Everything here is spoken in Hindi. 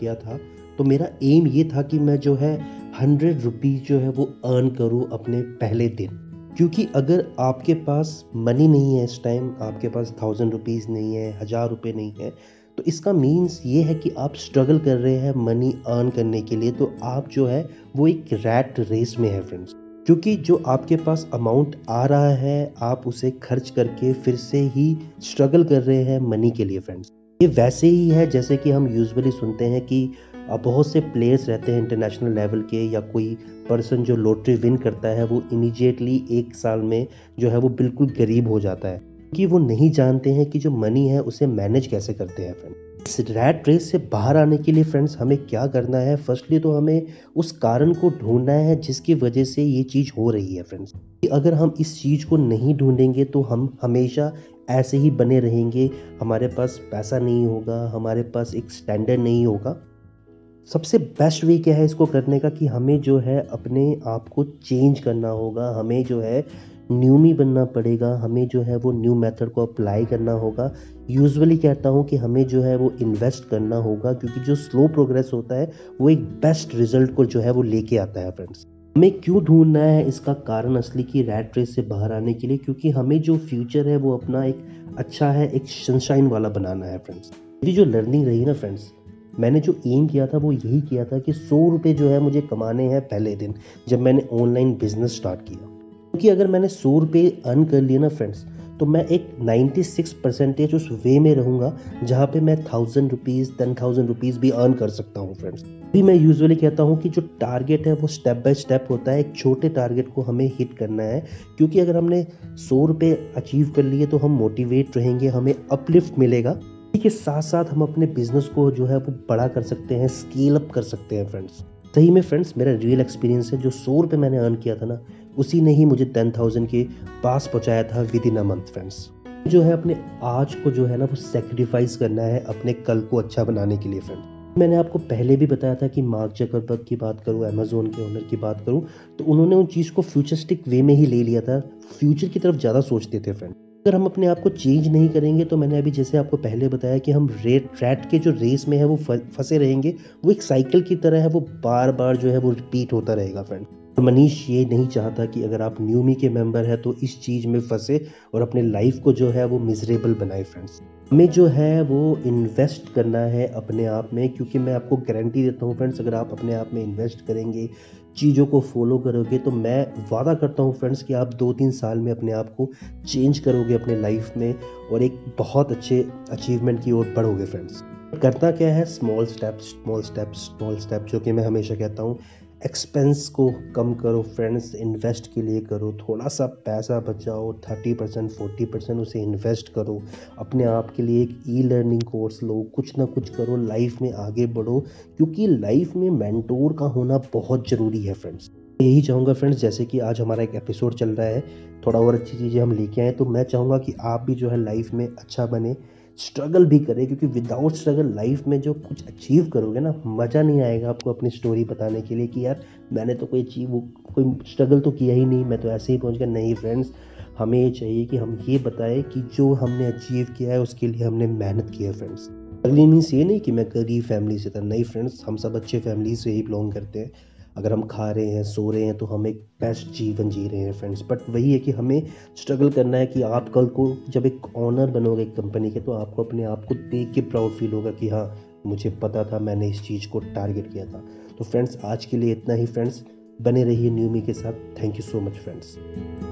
किया था, तो मेरा एम ये था कि मैं जो है 100 रुपीज़ जो है वो अर्न करूँ अपने पहले दिन। क्योंकि अगर आपके पास मनी नहीं है इस टाइम, आपके पास 1000 रुपीज़ नहीं है, 1000 रुपये नहीं है, तो इसका मीन्स ये है कि आप स्ट्रगल कर रहे हैं मनी अर्न करने के लिए। तो आप जो है वो एक रैट रेस में है फ्रेंड्स, क्योंकि जो आपके पास अमाउंट आ रहा है आप उसे खर्च करके फिर से ही स्ट्रगल कर रहे हैं मनी के लिए फ्रेंड्स। ये वैसे ही है जैसे कि हम यूजुअली सुनते हैं कि बहुत से प्लेयर्स रहते हैं इंटरनेशनल लेवल के, या कोई पर्सन जो लॉटरी विन करता है वो इमीडिएटली 1 साल में जो है वो बिल्कुल गरीब हो जाता है, क्योंकि वो नहीं जानते हैं कि जो मनी है उसे मैनेज कैसे करते हैं फ्रेंड्स। इस रैट रेस से बाहर आने के लिए फ्रेंड्स हमें क्या करना है, फर्स्टली तो हमें उस कारण को ढूंढना है जिसकी वजह से ये चीज़ हो रही है फ्रेंड्स। अगर हम इस चीज़ को नहीं ढूंढेंगे तो हम हमेशा ऐसे ही बने रहेंगे, हमारे पास पैसा नहीं होगा, हमारे पास एक स्टैंडर्ड नहीं होगा। सबसे बेस्ट वे क्या है इसको करने का कि हमें जो है अपने आप को चेंज करना होगा, हमें जो है न्यूमी बनना पड़ेगा, हमें जो है वो न्यू मेथड को अप्लाई करना होगा। यूजुअली कहता हूँ कि हमें जो है वो इन्वेस्ट करना होगा, क्योंकि जो स्लो प्रोग्रेस होता है वो एक बेस्ट रिजल्ट को जो है वो लेके आता है फ्रेंड्स। हमें क्यों ढूंढना है इसका कारण असली की रैट रेस से बाहर आने के लिए, क्योंकि हमें जो फ्यूचर है वो अपना एक अच्छा है, एक सनशाइन वाला बनाना है फ्रेंड्स। मेरी जो लर्निंग रही ना फ्रेंड्स, मैंने जो एम किया था वो यही किया था कि 100 रुपये जो है मुझे कमाने हैं पहले दिन जब मैंने ऑनलाइन बिजनेस स्टार्ट किया, क्योंकि अगर मैंने 100 रुपये अर्न कर लिए ना फ्रेंड्स तो मैं एक 96% उस वे में रहूँगा जहाँ पे मैं 1000 रुपीज़ 10,000 रुपीज़ भी अर्न कर सकता हूँ फ्रेंड्स। अभी मैं यूजुअली कहता हूँ कि जो टारगेट है वो स्टेप बाय स्टेप होता है, एक छोटे टारगेट को हमें हिट करना है, क्योंकि अगर हमने 100 रुपये अचीव कर लिए तो हम मोटिवेट रहेंगे, हमें अपलिफ्ट मिलेगा, के साथ साथ हम अपने बिजनेस को जो है वो बड़ा कर सकते हैं, स्केल अप कर सकते हैं फ्रेंड्स। सही में फ्रेंड्स मेरा रियल एक्सपीरियंस है, जो 100 रुपये मैंने अर्न किया था ना उसी ने ही मुझे 10,000 के पास पहुंचाया था within a month फ्रेंड्स। जो है अपने आज को जो है ना वो सेक्रीफाइस करना है अपने कल को अच्छा बनाने के लिए फ्रेंड्स। मैंने आपको पहले भी बताया था कि मार्क जकरबर्ग की बात करूँ, अमेजोन के ओनर की बात करूँ, तो उन्होंने उन चीज़ को फ्यूचरिस्टिक वे में ही ले लिया था, फ्यूचर की तरफ ज़्यादा सोचते थे फ्रेंड्स। अगर हम अपने आप को चेंज नहीं करेंगे तो मैंने अभी जैसे आपको पहले बताया कि हम रैट के जो रेस में है वो फंसे रहेंगे, वो एक साइकिल की तरह है, वो बार बार जो है वो रिपीट होता रहेगा फ्रेंड। तो मनीष ये नहीं चाहता कि अगर आप न्यूमी के मेंबर हैं तो इस चीज़ में फंसे और अपने लाइफ को जो है वो मिजरेबल बनाए फ्रेंड्स। हमें जो है वो इन्वेस्ट करना है अपने आप में, क्योंकि मैं आपको गारंटी देता हूँ फ्रेंड्स अगर आप अपने आप में इन्वेस्ट करेंगे, चीज़ों को फॉलो करोगे, तो मैं वादा करता हूँ फ्रेंड्स कि आप 2-3 साल में अपने आप को चेंज करोगे अपने लाइफ में और एक बहुत अच्छे अचीवमेंट की ओर बढ़ोगे फ्रेंड्स। करना क्या है, small steps small steps small steps, जो कि मैं हमेशा कहता हूँ। एक्सपेंस को कम करो फ्रेंड्स, इन्वेस्ट के लिए करो, थोड़ा सा पैसा बचाओ, 30% 40% उसे इन्वेस्ट करो, अपने आप के लिए एक e-learning कोर्स लो, कुछ ना कुछ करो, लाइफ में आगे बढ़ो, क्योंकि लाइफ में मेंटोर का होना बहुत ज़रूरी है फ्रेंड्स। यही चाहूँगा फ्रेंड्स, जैसे कि आज हमारा एक एपिसोड चल रहा है, थोड़ा और अच्छी चीज़ें हम लेके आए, तो मैं चाहूँगा कि आप भी जो है लाइफ में अच्छा बने, स्ट्रगल भी करें, क्योंकि विदाउट स्ट्रगल लाइफ में जो कुछ अचीव करोगे ना मज़ा नहीं आएगा आपको अपनी स्टोरी बताने के लिए कि यार मैंने तो कोई स्ट्रगल तो किया ही नहीं, मैं तो ऐसे ही पहुंच गया। नहीं फ्रेंड्स, हमें चाहिए कि हम ये बताएं कि जो हमने अचीव किया है उसके लिए हमने मेहनत की है फ्रेंड्स। अगली मीन्स ये नहीं कि मैं गरीब फैमिली से था, नहीं फ्रेंड्स, हम सब अच्छे फैमिली से ही बिलोंग करते हैं। अगर हम खा रहे हैं, सो रहे हैं, तो हम एक बेस्ट जीवन जी रहे हैं फ्रेंड्स। बट वही है कि हमें स्ट्रगल करना है कि आप कल को जब एक ऑनर बनोगे एक कंपनी के, तो आपको अपने आप को देख के प्राउड फील होगा कि हाँ मुझे पता था, मैंने इस चीज़ को टारगेट किया था। तो फ्रेंड्स आज के लिए इतना ही फ्रेंड्स, बने रहिए न्यूमी के साथ। Thank you so much friends.